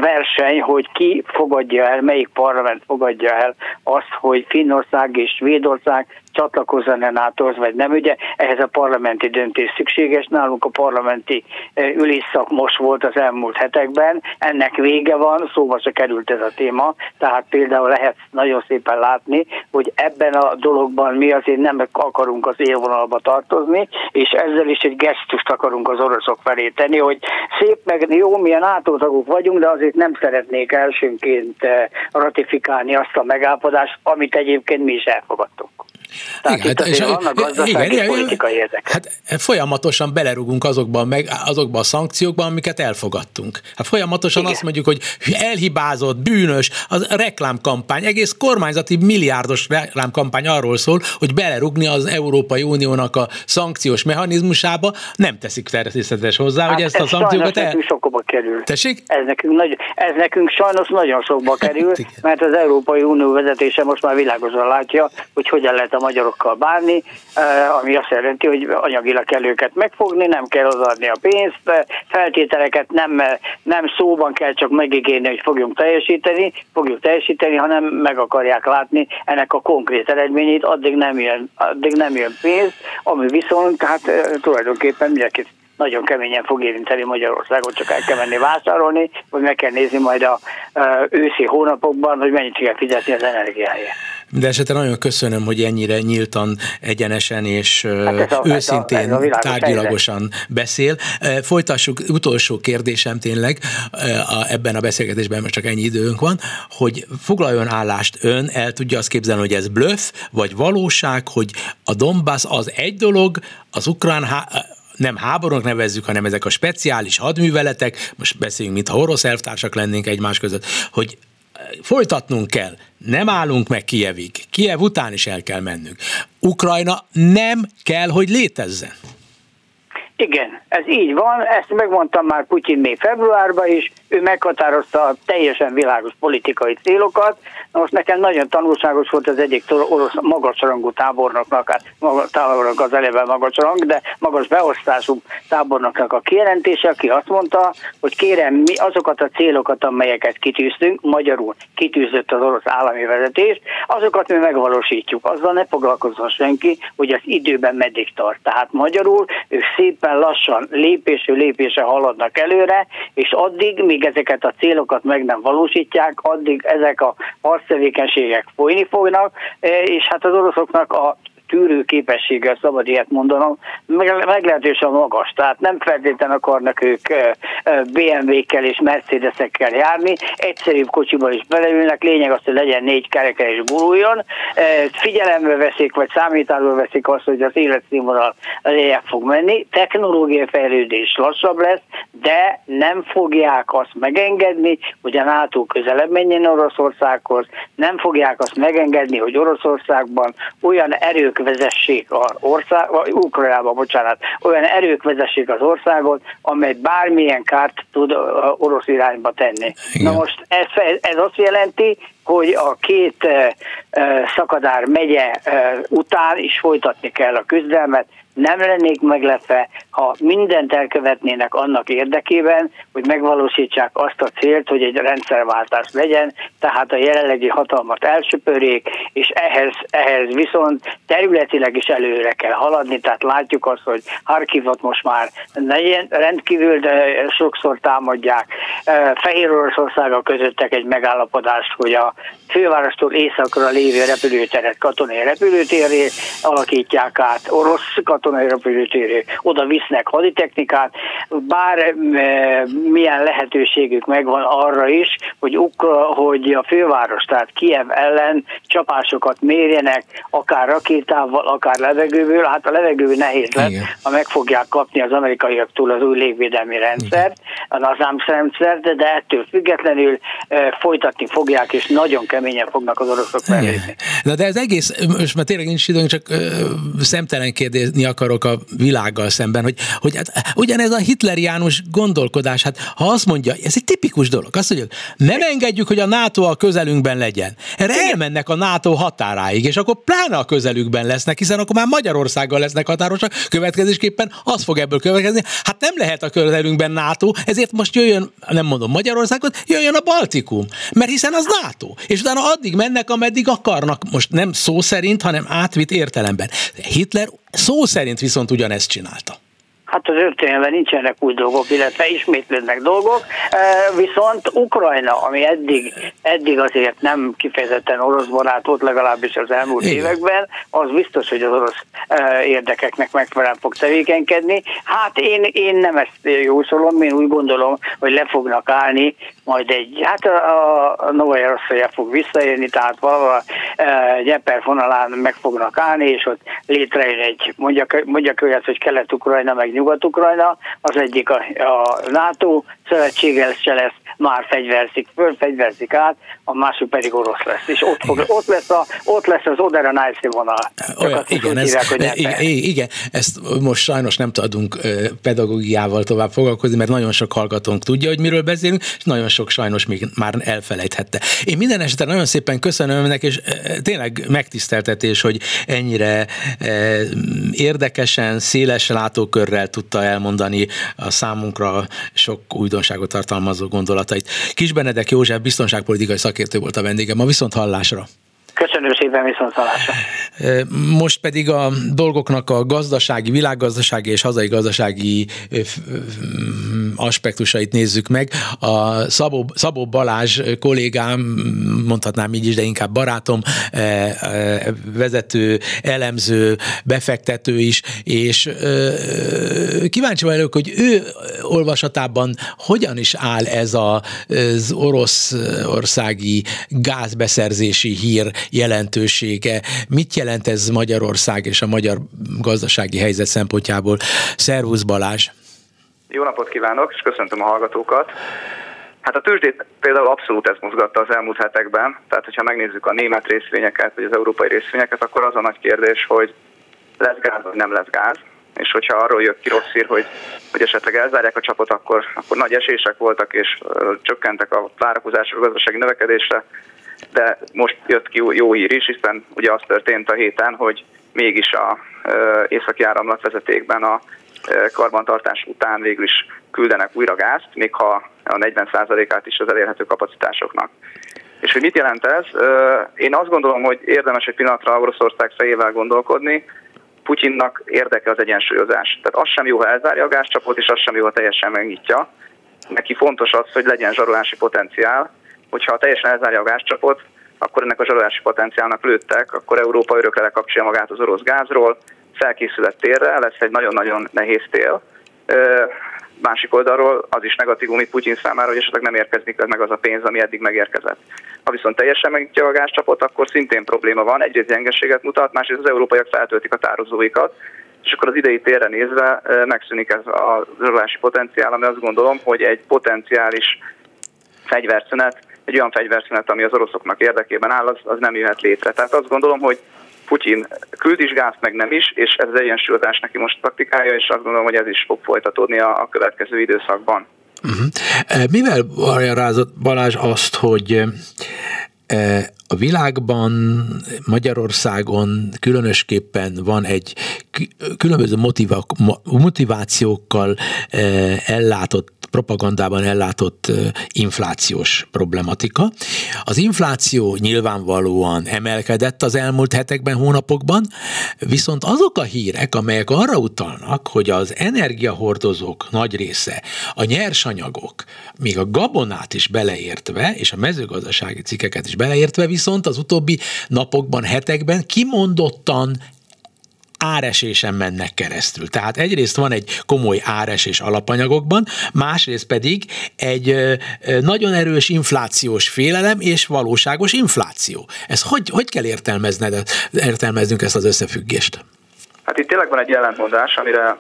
verseny, hogy ki fogadja el, melyik parlament fogadja el azt, hogy Finnország és Svédország csatlakozzon a nátóhoz, vagy nem, ugye ehhez a parlamenti döntés szükséges. Nálunk a parlamenti ülésszak most volt az elmúlt hetekben, ennek vége van, szóval se került ez a téma, tehát például lehet nagyon szépen látni, hogy ebben a dologban mi azért nem akarunk az élvonalba tartozni, és ezzel is egy gesztust akarunk az oroszok felé tenni, hogy szép, meg jó, milyen NATO tagok vagyunk, de azért nem szeretnék elsőnként ratifikálni azt a megállapodást, amit egyébként mi is elfogadtunk. Tehát igen, hát, és vannak gazdasági igen, politikai érdekek. Hát folyamatosan belerugunk azokba, meg, azokba a szankciókba, amiket elfogadtunk. Hát folyamatosan igen. Azt mondjuk, hogy elhibázott, bűnös, az reklámkampány, egész kormányzati milliárdos reklámkampány arról szól, hogy belerugni az Európai Uniónak a szankciós mechanizmusába, nem teszik természetesen hozzá, hát hogy ezt ez a szankciókat... El... Sokba kerül. Tessék? Ez nekünk, nagy... ez nekünk sajnos nagyon sokba kerül, mert az Európai Unió vezetése most már világosan látja, hogy hogyan lehet a magyarokkal bánni, ami azt jelenti, hogy anyagilag kell őket megfogni, nem kell odaadni a pénzt, feltételeket nem, nem szóban kell csak megígérni, hogy fogjunk teljesíteni, fogjuk teljesíteni, hanem meg akarják látni ennek a konkrét eredményét, addig nem jön, addig nem jön pénz, ami viszont hát tulajdonképpen mindenkit nagyon keményen fog érinteni Magyarországot, csak el kell menni vásárolni, vagy meg kell nézni majd a őszi hónapokban, hogy mennyit kell fizetni az energiáért. De esetre nagyon köszönöm, hogy ennyire nyíltan, egyenesen és hát a, őszintén, a, a tárgyilagosan helyzet. Beszél. Folytassuk, utolsó kérdésem tényleg, ebben a beszélgetésben most csak ennyi időnk van, hogy foglaljon állást ön, el tudja azt képzelni, hogy ez blöff, vagy valóság, hogy a Donbass az egy dolog, az ukrán há- nem háborúnak nevezzük, hanem ezek a speciális hadműveletek, most beszéljünk, mintha orosz elvtársak lennénk egymás között, hogy folytatnunk kell, nem állunk meg Kijevig, Kijev után is el kell mennünk. Ukrajna nem kell, hogy létezzen. Igen, ez így van, ezt megmondtam már Putin még februárban is, ő meghatározta a teljesen világos politikai célokat. Na most nekem nagyon tanulságos volt az egyik orosz magasrangú tábornoknak, hát magas, tábornok az eleve magasrang, de magas beosztású tábornoknak a kijelentése, aki azt mondta, hogy kérem, mi azokat a célokat, amelyeket kitűztünk, magyarul kitűzött az orosz állami vezetés, azokat mi megvalósítjuk. Azzal ne foglalkozzon senki, hogy az időben meddig tart. Tehát magyarul ők szépen lassan lépésről lépésre haladnak előre, és addig, míg ezeket a célokat meg nem valósítják, addig ezek a harctevékenységek folyni fognak, és hát az oroszoknak a tűrő képességgel, szabad ilyet mondanom, meglehetősen magas. Tehát nem feltétlenül akarnak ők bé em vé-kkel és Mercedesekkel járni, egyszerűbb kocsiban is beleülnek, lényeg az, hogy legyen négy kereke és guruljon. Figyelembe veszik, vagy számításba veszik azt, hogy az életszínvonal lejjebb fog menni. Technológiai fejlődés lassabb lesz, de nem fogják azt megengedni, hogy a NATO közelebb menjen Oroszországhoz, nem fogják azt megengedni, hogy Oroszországban olyan erők vezessék az ország, vagy Ukrajnában, bocsánat, olyan erők vezessék az országot, amely bármilyen kárt tud orosz irányba tenni. Igen. Na most ez, ez azt jelenti, hogy a két Szakadár megye után is folytatni kell a küzdelmet. Nem lennék meglepve, ha mindent elkövetnének annak érdekében, hogy megvalósítsák azt a célt, hogy egy rendszerváltás legyen, tehát a jelenlegi hatalmat elsöpörjék, és ehhez, ehhez viszont területileg is előre kell haladni, tehát látjuk azt, hogy Harkivot most már rendkívül sokszor támadják. Fehéroroszországgal kötöttek egy megállapodást, hogy a fővárostól északra lévő repülőteret katonai repülőtérré alakítják át, orosz katonai repülőtérré, oda visznek haditechnikát, bár milyen lehetőségük megvan arra is, hogy, hogy a főváros, tehát Kijev ellen csapásokat mérjenek, akár rakétával, akár levegőből, hát a levegőből nehéz lesz, ha meg fogják kapni az amerikaiaktól az új légvédelmi rendszert, a NASAMS rendszert, de ettől függetlenül folytatni fogják, és nagyon keményen fognak az oroszok mellőzni. Na de ez egész, most már tényleg nincs időnk, csak ö, szemtelen kérdezni akarok a világgal szemben, hogy, hogy hát, ugyanez a hitleriánus gondolkodás, hát ha azt mondja, ez egy tipikus dolog, azt mondjuk, nem engedjük, hogy a NATO a közelünkben legyen. Erre elmennek a NATO határáig, és akkor pláne a közelükben lesznek, hiszen akkor már Magyarországgal lesznek határosak, következésképpen az fog ebből következni, hát nem lehet a közelünkben NATO, ezért most jöjjön, nem mondom Magyarországot, jöjjön a Baltikum, mert hiszen az NATO. És utána addig mennek, ameddig akarnak, most nem szó szerint, hanem átvitt értelemben. Hitler szó szerint viszont ugyanezt csinálta. Hát az történelemben nincsenek új dolgok, illetve ismétlődnek dolgok, viszont Ukrajna, ami eddig, eddig azért nem kifejezetten orosz barát volt, legalábbis az elmúlt igen. években, az biztos, hogy az orosz érdekeknek megfelelően fog tevékenykedni. Hát én, én nem ezt jósolom, én úgy gondolom, hogy le fognak állni, majd egy, hát a, a Novaja Rosszaja fog visszaérni, tehát valahol e, Gyeper vonalán meg fognak állni, és ott létrejön egy, mondjak, mondjak olyat, hogy Kelet-Ukrajna, meg Nyugat-Ukrajna, az egyik a, a NATO szövetséggel se lesz, már fegyverzik föl, fegyverzik át, a másik pedig orosz lesz, és ott, fog, ott, lesz, a, ott lesz az Oder-Neisse vonal. Olyan, igen, ez, igen, igen, ezt most sajnos nem tudunk pedagógiával tovább foglalkozni, mert nagyon sok hallgatónk tudja, hogy miről beszélünk, és nagyon sok sajnos még már elfelejthette. Én minden esetre nagyon szépen köszönöm önnek, és tényleg megtiszteltetés, hogy ennyire érdekesen, széles látókörrel tudta elmondani a számunkra sok újdonságot tartalmazó gondolatait. Kis Benedek József biztonságpolitikai szakértő volt a vendégem, a viszont hallásra. Köszönöm szépen, viszont hallásra. Most pedig a dolgoknak a gazdasági, világgazdasági és hazai gazdasági aspektusait nézzük meg. A Szabó, Szabó Balázs kollégám, mondhatnám így is, de inkább barátom, vezető, elemző, befektető is, és kíváncsi vagyok, hogy ő olvasatában hogyan is áll ez az oroszországi gázbeszerzési hír jelentősége. Mit jelent ez Magyarország és a magyar gazdasági helyzet szempontjából? Szervusz Balázs! Jó napot kívánok, és köszöntöm a hallgatókat! Hát a tőzsdét például abszolút ez mozgatta az elmúlt hetekben, tehát hogyha megnézzük a német részvényeket, vagy az európai részvényeket, akkor az a nagy kérdés, hogy lesz gáz, vagy nem lesz gáz, és hogyha arról jött ki rossz hír, hogy, hogy esetleg elzárják a csapot, akkor, akkor nagy esések voltak, és csökkentek a várakozások a gazdasági növekedésre, de most jött ki jó hír is, hiszen ugye az történt a héten, hogy mégis a északi áramlatvezetékben a karbantartás után végül is küldenek újra gázt, még ha a negyven százalékát is az elérhető kapacitásoknak. És hogy mit jelent ez? Én azt gondolom, hogy érdemes egy pillanatra Oroszország fejével gondolkodni. Putyinnak érdeke az egyensúlyozás. Tehát az sem jó, ha elzárja a gázcsapot, és az sem jó, ha teljesen megnyitja. Neki fontos az, hogy legyen zsarolási potenciál. Hogyha teljesen elzárja a gázcsapot, akkor ennek a zsarolási potenciálnak lőttek, akkor Európa örökre lekapcsolja magát az orosz gázról, felkészülett térre, lesz egy nagyon-nagyon nehéz tél. Másik oldalról az is negatívum itt Putyin számára, hogy esetleg nem érkezik meg az a pénz, ami eddig megérkezett. Ha viszont teljesen megnyitja a gázcsapot, akkor szintén probléma van, egyrészt gyengeséget mutat, másrészt az európaiak feltöltik a tározóikat, és akkor az idei térre nézve megszűnik ez a zsarolási potenciál, ami azt gondolom, hogy egy potenciális fegyverszünet, egy olyan fegyverszünet, ami az oroszoknak érdekében áll, az, az nem jöhet létre. Tehát azt gondolom, hogy Putyin küld is gázt, meg nem is, és ez az egyensúlyozás neki most taktikája, és azt gondolom, hogy ez is fog folytatódni a, a következő időszakban. Uh-huh. Mivel magyarázott Balázs azt, hogy a világban, Magyarországon különösképpen van egy különböző motivációkkal ellátott, propagandában ellátott inflációs problematika. Az infláció nyilvánvalóan emelkedett az elmúlt hetekben, hónapokban, viszont azok a hírek, amelyek arra utalnak, hogy az energiahordozók nagy része, a nyersanyagok, még a gabonát is beleértve, és a mezőgazdasági cikkeket is beleértve, viszont az utóbbi napokban, hetekben kimondottan áresésen mennek keresztül. Tehát egyrészt van egy komoly áresés alapanyagokban, másrészt pedig egy nagyon erős inflációs félelem és valóságos infláció. Ez hogy, hogy kell értelmezned, értelmeznünk ezt az összefüggést? Hát itt tényleg van egy ellentmondás, amire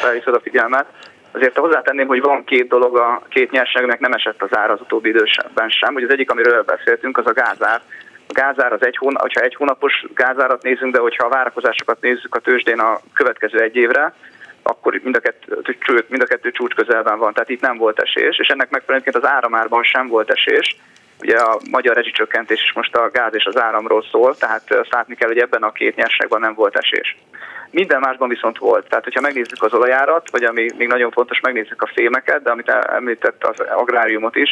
felhívod a figyelmet. Azért hozzátenném, hogy van két dolog, a két nyerségnek nem esett az ára az utóbbi időben sem, hogy az egyik, amiről beszéltünk, az a gázár. A gázár az egy hónap, hogyha egy hónapos gázárat nézünk, de hogyha a várakozásokat nézzük a tőzsdén a következő egy évre, akkor mind a kettő, mind a kettő csúcs közelben van, tehát itt nem volt esés, és ennek megfelelően az áramárban sem volt esés. Ugye a magyar rezsicsökkentés is most a gáz és az áramról szól, tehát azt látni kell, hogy ebben a két nyerségben nem volt esés. Minden másban viszont volt, tehát hogyha megnézzük az olajárat, vagy ami még nagyon fontos, megnézzük a fémeket, de amit említett az agráriumot is,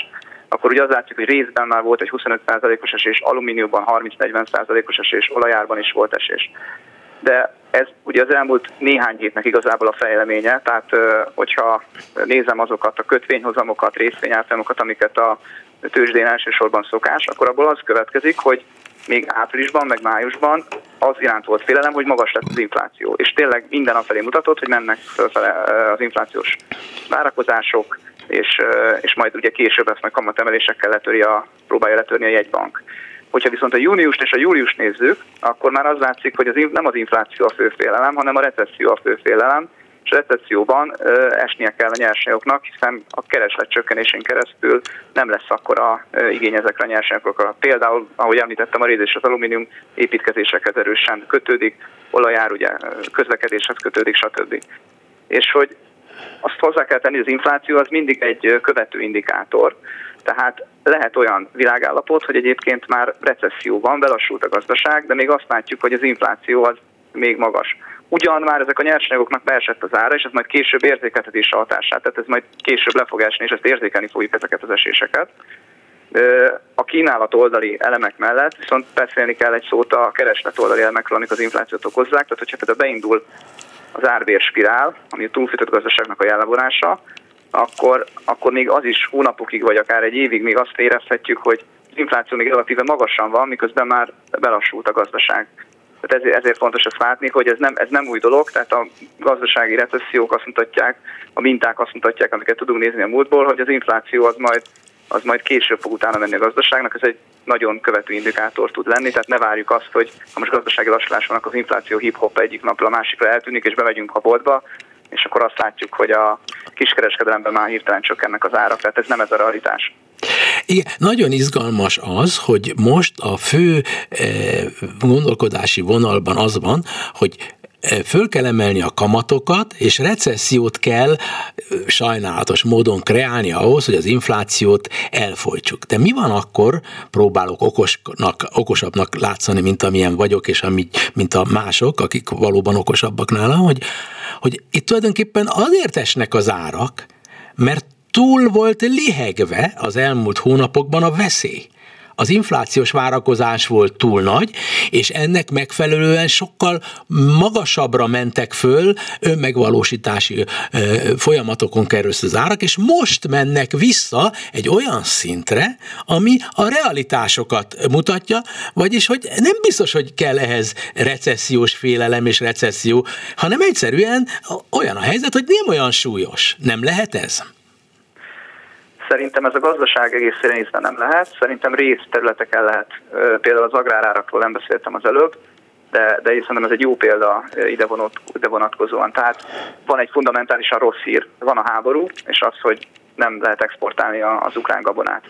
akkor ugye azt látjuk, hogy részben már volt egy huszonöt százalékos esés, alumíniumban harminc-negyven százalékos esés, olajárban is volt esés. De ez ugye az elmúlt néhány hétnek igazából a fejleménye, tehát hogyha nézem azokat a kötvényhozamokat, részvényárfolyamokat, amiket a tőzsdén elsősorban szokás, akkor abból az következik, hogy még áprilisban, meg májusban az iránt volt félelem, hogy magas lett az infláció. És tényleg minden afelé mutatott, hogy mennek fölfele az inflációs várakozások, és, és majd ugye később ezt meg kamatemelésekkel letöri a, próbálja letörni a jegybank. Hogyha viszont a júniust és a júliust nézzük, akkor már az látszik, hogy az, nem az infláció a főfélelem, hanem a recesszió a főfélelem, és a recesszióban esnie kell a nyersanyagoknak, hiszen a kereslet csökkenésén keresztül nem lesz akkora igény ezekre a nyersanyagokra. Például, ahogy említettem, a réz és az alumínium építkezésekhez erősen kötődik, olajár ugye közlekedéshez kötődik, stb. És hogy azt hozzá kell tenni, hogy az infláció az mindig egy követő indikátor. Tehát lehet olyan világállapot, hogy egyébként már recesszió van, belassult a gazdaság, de még azt látjuk, hogy az infláció az még magas. Ugyan már ezek a nyersanyagoknak beesett az ára, és ez majd később érzékelteti is a hatását, tehát ez majd később le fog esni, és ezt érzékelni fogjuk ezeket az eséseket. A kínálat oldali elemek mellett viszont beszélni kell egy szót a kereslet oldali elemekről, amik az inflációt okozzák, tehát hogyha például beindul az árbérspirál, ami a túlfűtött gazdaságnak a jellevonása, akkor, akkor még az is hónapokig, vagy akár egy évig még azt érezhetjük, hogy az infláció még relatíve magasan van, miközben már belassult a gazdaság. Tehát ezért, ezért fontos ezt látni, hogy ez nem, ez nem új dolog, tehát a gazdasági recessziók azt mutatják, a minták azt mutatják, amiket tudunk nézni a múltból, hogy az infláció az majd, az majd később fog utána menni a gazdaságnak, ez egy nagyon követő indikátor tud lenni, tehát ne várjuk azt, hogy ha most gazdasági lassulás van, az infláció hip-hop egyik napra a másikra eltűnik, és bemegyünk a boltba, és akkor azt látjuk, hogy a kiskereskedelemben már hirtelen csökkennek az árak, tehát ez nem ez a realitás. Igen, nagyon izgalmas az, hogy most a fő gondolkodási vonalban az van, hogy föl kell emelni a kamatokat, és recessziót kell sajnálatos módon kreálni ahhoz, hogy az inflációt elfojtsuk. De mi van akkor, próbálok okosnak, okosabbnak látszani, mint amilyen vagyok, és ami, mint a mások, akik valóban okosabbak nálam, hogy, hogy itt tulajdonképpen azért esnek az árak, mert túl volt lihegve az elmúlt hónapokban a veszély. az inflációs várakozás volt túl nagy, és ennek megfelelően sokkal magasabbra mentek föl önmegvalósítási folyamatokon keresztül az árak, és most mennek vissza egy olyan szintre, ami a realitásokat mutatja, vagyis hogy nem biztos, hogy kell ehhez recessziós félelem és recesszió, hanem egyszerűen olyan a helyzet, hogy nem olyan súlyos. Nem lehet ez? Szerintem ez a gazdaság egész részben nem lehet. Szerintem részterületeken lehet. Például az agrárárakról nem beszéltem az előbb, de, de szerintem ez egy jó példa ide, vonat, ide vonatkozóan. Tehát van egy fundamentálisan rossz hír, van a háború, és az, hogy nem lehet exportálni az ukrán gabonát.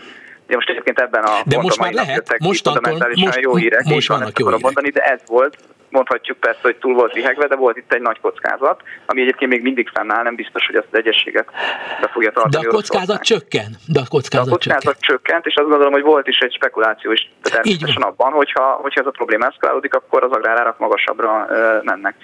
De most egyébként ebben a de most már lehet, mostantól most, jó hírek, most vannak jó hírek. Mondani, de ez volt, mondhatjuk persze, hogy túl volt vihegve, de volt itt egy nagy kockázat, ami egyébként még mindig fennáll, nem biztos, hogy ezt az egyességet be fogja tartani. De a kockázat csökken. De a kockázat, de a kockázat csökkent. csökkent, és azt gondolom, hogy volt is egy spekuláció is természetesen abban, hogyha, hogyha ez a probléma eszkalálódik, akkor az agrárárak magasabbra ö, mennek.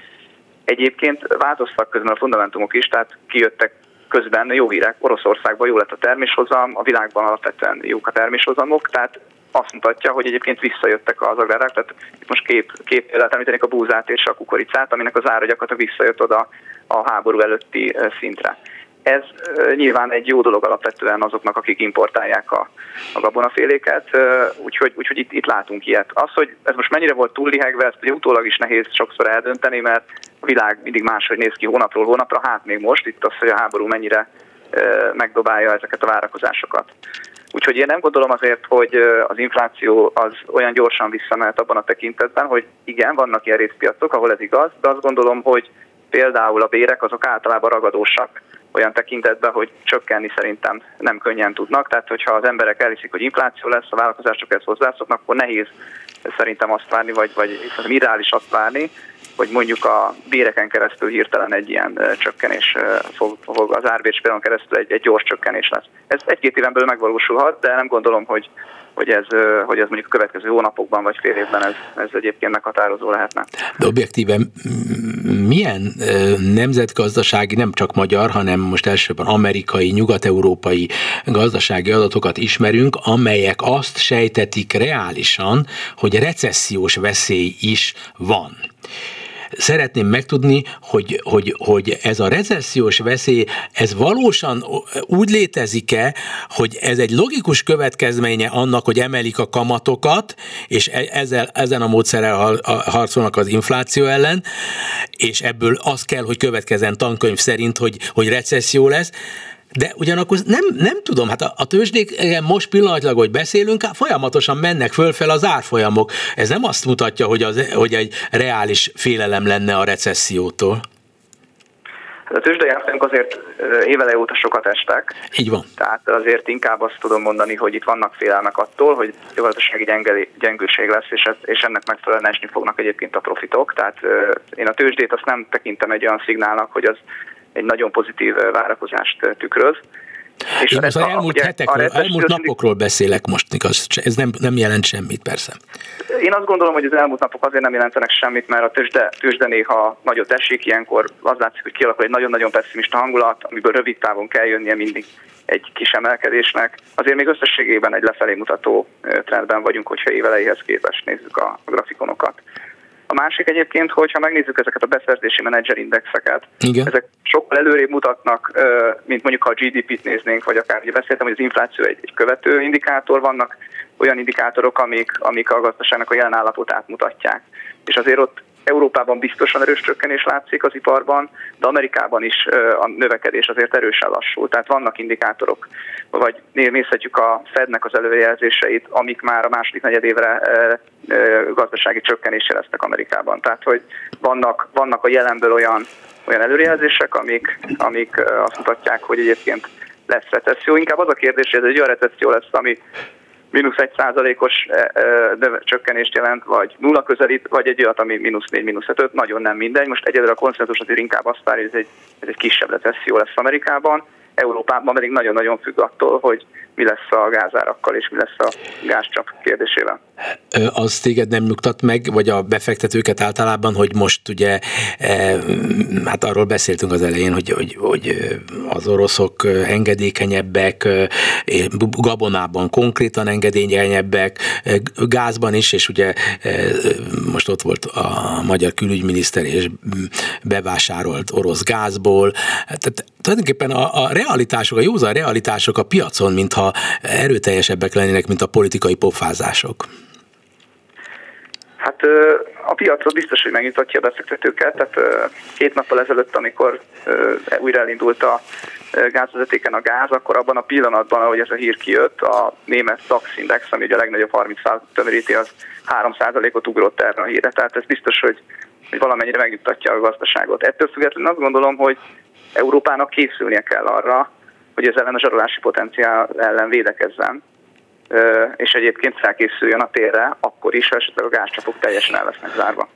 Egyébként változtak közben a fundamentumok is, tehát kijöttek közben jó hírek, Oroszországban jó lett a terméshozam, a világban alapvetően jók a terméshozamok, tehát azt mutatja, hogy egyébként visszajöttek az agrárák, tehát itt most kép, kép lehet említeni a búzát és a kukoricát, aminek az ára gyakorlatilag visszajött oda a háború előtti szintre. Ez nyilván egy jó dolog alapvetően azoknak, akik importálják a, a gabonaféléket, úgyhogy, úgyhogy itt, itt látunk ilyet. Az, hogy ez most mennyire volt túllihegve, ezt ugye utólag is nehéz sokszor eldönteni, mert a világ mindig máshogy néz ki hónapról hónapra, hát még most itt az, hogy a háború mennyire megdobálja ezeket a várakozásokat. Úgyhogy én nem gondolom azért, hogy az infláció az olyan gyorsan visszamehet abban a tekintetben, hogy igen, vannak ilyen részpiacok, ahol ez igaz, de azt gondolom, hogy például a bérek azok általában ragadósak olyan tekintetben, hogy csökkenni szerintem nem könnyen tudnak. Tehát, hogyha az emberek elhiszik, hogy infláció lesz, a vállalkozások ezt hozzászoknak, akkor nehéz szerintem azt várni, vagy, vagy irális azt várni, hogy mondjuk a béreken keresztül hirtelen egy ilyen csökkenés fog, fog az árbérspélon keresztül egy, egy gyors csökkenés lesz. Ez egy-két éven belül megvalósulhat, de nem gondolom, hogy, hogy, ez, hogy ez mondjuk a következő hónapokban vagy fél évben ez, ez egyébként meghatározó lehetne. De objektíven milyen nemzetgazdasági, nem csak magyar, hanem most elsősorban amerikai, nyugat-európai gazdasági adatokat ismerünk, amelyek azt sejtetik reálisan, hogy recessziós veszély is van. Szeretném megtudni, hogy, hogy, hogy ez a recessziós veszély, ez valósan úgy létezik-e, hogy ez egy logikus következménye annak, hogy emelik a kamatokat, és ezzel, ezen a módszerrel harcolnak az infláció ellen, és ebből az kell, hogy következzen tankönyv szerint, hogy, hogy recesszió lesz. De ugyanakkor nem, nem tudom, hát a, a tőzsdéken most pillanatilag, hogy beszélünk, folyamatosan mennek fölfel az árfolyamok. Ez nem azt mutatja, hogy, az, hogy egy reális félelem lenne a recessziótól? Hát a tőzsdei árfolyamok azért éveleje óta sokat estek. Így van. Tehát azért inkább azt tudom mondani, hogy itt vannak félelmek attól, hogy gyakorlatilag gyenge, gyengőség lesz, és, ez, és ennek megfelelően esni fognak egyébként a profitok. Tehát én a tőzsdét azt nem tekintem egy olyan szignálnak, hogy az egy nagyon pozitív várakozást tükröz. És én az a, elmúlt ugye, hetekről, a elmúlt napokról beszélek most, igaz? Ez nem, nem jelent semmit, persze. Én azt gondolom, hogy az elmúlt napok azért nem jelentenek semmit, mert a tőzsde, tőzsde néha nagyot esik, ilyenkor az látszik, hogy kialakul egy nagyon-nagyon pessimista hangulat, amiből rövid távon kell jönnie mindig egy kis emelkedésnek. Azért még összességében egy lefelé mutató trendben vagyunk, hogyha évelejéhez képest nézzük a, a grafikonokat. A másik egyébként, hogyha megnézzük ezeket a beszerzési menedzserindexeket, ezek sokkal előrébb mutatnak, mint mondjuk ha a gé dé pét néznénk, vagy akár ugye beszéltem, hogy az infláció egy, egy követő indikátor, vannak olyan indikátorok, amik, amik a gazdaságnak a jelen állapotát mutatják. És azért ott Európában biztosan erős csökkenés látszik az iparban, de Amerikában is a növekedés azért erősen lassú. Tehát vannak indikátorok, vagy nézhetjük a Fednek az előrejelzéseit, amik már a második negyedévre gazdasági csökkenésre lesznek Amerikában. Tehát, hogy vannak, vannak a jelenből olyan, olyan előrejelzések, amik, amik azt mutatják, hogy egyébként lesz recesszió. Inkább az a kérdés, hogy ez egy olyan recesszió lesz, ami mínusz egy százalékos csökkenést jelent, vagy nulla közelít, vagy egy olyat, ami mínusz négy, mínusz öt, nagyon nem mindegy. Most egyedül a konszenzus azért inkább azt várja, hogy ez egy, ez egy kisebb recesszió lesz Amerikában. Európában pedig nagyon-nagyon függ attól, hogy mi lesz a gázárakkal és mi lesz a gázcsap kérdésével. Az téged nem nyugtat meg, vagy a befektetőket általában, hogy most ugye, e, hát arról beszéltünk az elején, hogy, hogy, hogy az oroszok engedékenyebbek, gabonában konkrétan engedékenyebbek, gázban is, és ugye most ott volt a magyar külügyminiszter, és bevásárolt orosz gázból. Tehát tulajdonképpen a, a realitások, a józan realitások a piacon, mintha erőteljesebbek lennének, mint a politikai pofázások. Hát a piacról biztos, hogy megnyitotja a befektetőket, tehát két nappal ezelőtt, amikor újra elindult a gázvezetéken a gáz, akkor abban a pillanatban, ahogy ez a hír kijött, a német Sax Index, ami ugye a legnagyobb harminc százalékot tömöríti, az három százalékot ugrott erre a hírre, tehát ez biztos, hogy, hogy valamennyire megnyugtatja a gazdaságot. Ettől függetlenül azt gondolom, hogy Európának készülnie kell arra, hogy az ellen a zsarolási potenciál ellen védekezzen, és egyébként felkészüljön a térre, akkor is, ha esetleg a gázcsapok teljesen el lesznek zárva.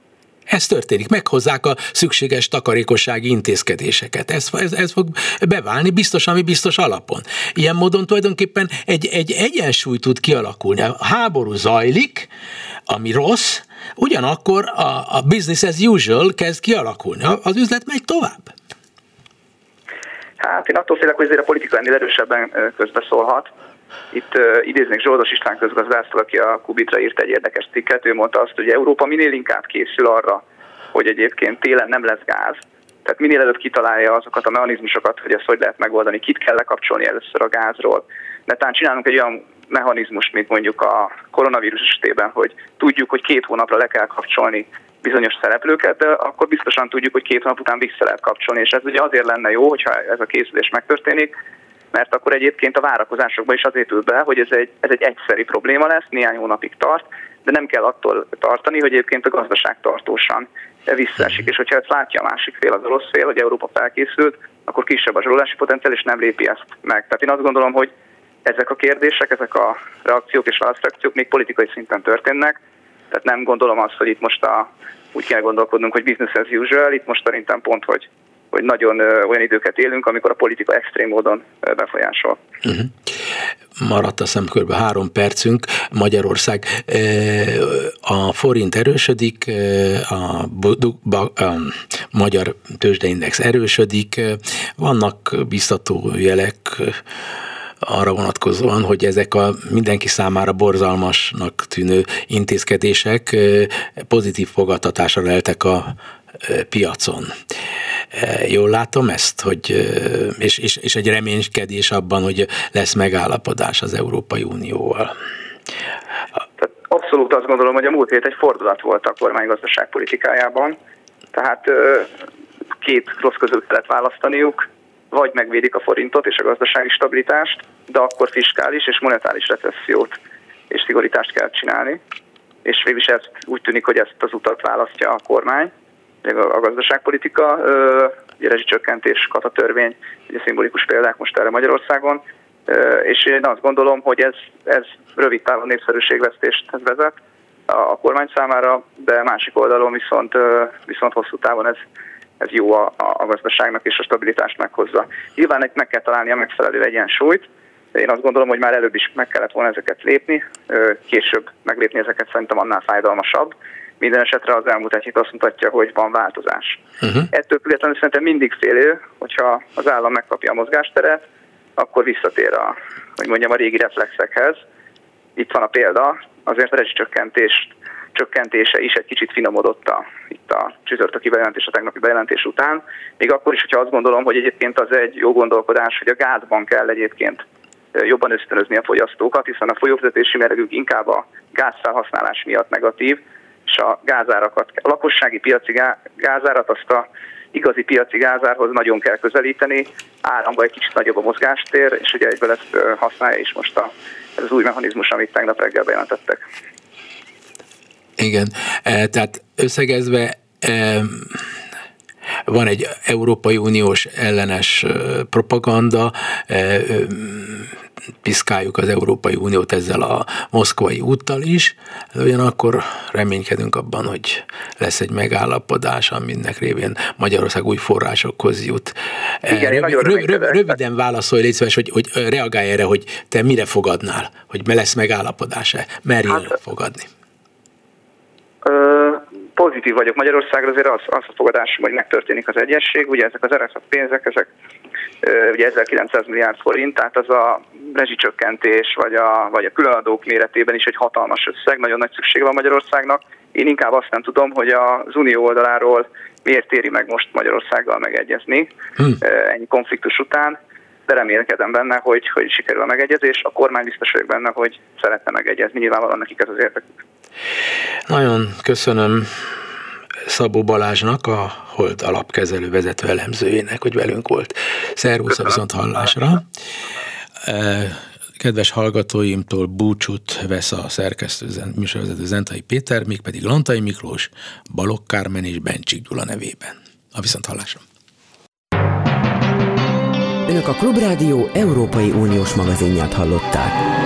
Ez történik, meghozzák a szükséges takarékossági intézkedéseket. Ez, ez, ez fog beválni biztos, ami biztos alapon. Ilyen módon tulajdonképpen egy, egy egyensúly tud kialakulni. A háború zajlik, ami rossz, ugyanakkor a, a business as usual kezd kialakulni. Az üzlet megy tovább. Hát én attól félek, hogy ezért a politika ennél erősebben közbeszólhat. Itt uh, idéznék Zsoldos István közgazdászt, aki a Kubitra írt egy érdekes cikket, ő mondta azt, hogy Európa minél inkább készül arra, hogy egyébként télen nem lesz gáz. Tehát minél előbb kitalálja azokat a mechanizmusokat, hogy ezt hogy lehet megoldani, kit kell lekapcsolni először a gázról. Netán csinálunk egy olyan mechanizmust, mint mondjuk a koronavírus esetében, hogy tudjuk, hogy két hónapra le kell kapcsolni bizonyos szereplőket, de akkor biztosan tudjuk, hogy két hónap után vissza lehet kapcsolni. És ez ugye azért lenne jó, hogyha ez a készülés megtörténik, mert akkor egyébként a várakozásokban is azért ül be, hogy ez egy, ez egy egyszeri probléma lesz, néhány hónapig tart, de nem kell attól tartani, hogy egyébként a gazdaság tartósan visszaesik. És hogyha ezt látja a másik fél, az orosz fél, hogy Európa felkészült, akkor kisebb a zsarolási potenciál, és nem lépi ezt meg. Tehát én azt gondolom, hogy ezek a kérdések, ezek a reakciók és válaszreakciók még politikai szinten történnek, tehát nem gondolom azt, hogy itt most a, úgy kell gondolkodnunk, hogy business as usual, itt most szerintem pont, hogy hogy nagyon olyan időket élünk, amikor a politika extrém módon befolyásol. Uh-huh. Maradt a szemkörbe három percünk. Magyarország, a forint erősödik, a, a magyar tőzsdeindex erősödik, vannak biztató jelek arra vonatkozóan, hogy ezek a mindenki számára borzalmasnak tűnő intézkedések pozitív fogadtatásra leltek a piacon. Jól látom ezt, hogy, és, és, és egy reménykedés abban, hogy lesz megállapodás az Európai Unióval. Abszolút azt gondolom, hogy a múlt hét egy fordulat volt a kormány gazdaságpolitikájában, tehát két rossz között kellett választaniuk, vagy megvédik a forintot és a gazdasági stabilitást, de akkor fiskális és monetáris recessziót és szigorítást kell csinálni, és végülis ez úgy tűnik, hogy ezt az utat választja a kormány. A gazdaságpolitika, ugye rezsicsökkentés, katatörvény, ugye szimbolikus példák most erre Magyarországon, és én azt gondolom, hogy ez, ez rövid távon népszerűségvesztést vezet a kormány számára, de másik oldalon viszont, viszont hosszú távon ez, ez jó a, a gazdaságnak és a stabilitást meghozza. Nyilván meg kell találni a megfelelő egyensúlyt, én azt gondolom, hogy már előbb is meg kellett volna ezeket lépni, később meglépni ezeket szerintem annál fájdalmasabb. Minden esetre az elmúlt egy hét azt mutatja, hogy van változás. Uh-huh. Ettől például szerintem mindig félő, hogyha az állam megkapja a mozgásteret, akkor visszatér a, hogy mondjam, a régi reflexekhez. Itt van a példa, azért a rezsicsökkentés csökkentése is egy kicsit finomodott a, itt a csütörtöki bejelentés, a tegnapi bejelentés után. Még akkor is, hogyha azt gondolom, hogy egyébként az egy jó gondolkodás, hogy a gázban kell egyébként jobban ösztönözni a fogyasztókat, hiszen a folyófizetési mérlegünk inkább a gázfelhasználás miatt negatív, és a gázárakat, a lakossági piaci gázárat, azt a igazi piaci gázárhoz nagyon kell közelíteni, áramban egy kicsit nagyobb a mozgástér, és ugye egyből ezt használja is most a, ez az új mechanizmus, amit tegnap reggel bejelentettek. Igen, tehát összegezve van egy Európai Uniós ellenes propaganda, piszkáljuk az Európai Uniót ezzel a moszkvai úttal is, ugyanakkor reménykedünk abban, hogy lesz egy megállapodás, aminek révén Magyarország új forrásokhoz jut. Igen, Röv, nagyon röv, röv, röviden válaszolj, légy szíves, hogy, hogy reagálj erre, hogy te mire fogadnál, hogy me lesz megállapodás-e, merjél hát, fogadni. Ö, pozitív vagyok. Magyarországra azért az, az a fogadásom, hogy megtörténik az egyesség. Ugye ezek az er es zé pénzek, ezek ugye ezerkilencszáz milliárd forint, tehát az a rezsicsökkentés, vagy a, vagy a különadók méretében is egy hatalmas összeg, nagyon nagy szükség van Magyarországnak. Én inkább azt nem tudom, hogy az Unió oldaláról miért éri meg most Magyarországgal megegyezni hmm. ennyi konfliktus után, de remélkedem benne, hogy, hogy sikerül a megegyezés. A kormány biztos vagyok benne, hogy szeretne megegyezni, nyilvánvalóan nekik ez az érdekük. Nagyon köszönöm Szabó Balázsnak, a Hold alapkezelő vezető elemzőjének, hogy velünk volt. Szervusz, a viszont hallásra. Kedves hallgatóimtól búcsút vesz a szerkesztő műsorvezető Zentai Péter, mégpedig Lantai Miklós, Balogh Kármen és Bencsik Gyula nevében. A viszont hallásra. Önök a Klubrádió Európai Uniós magazinját hallották.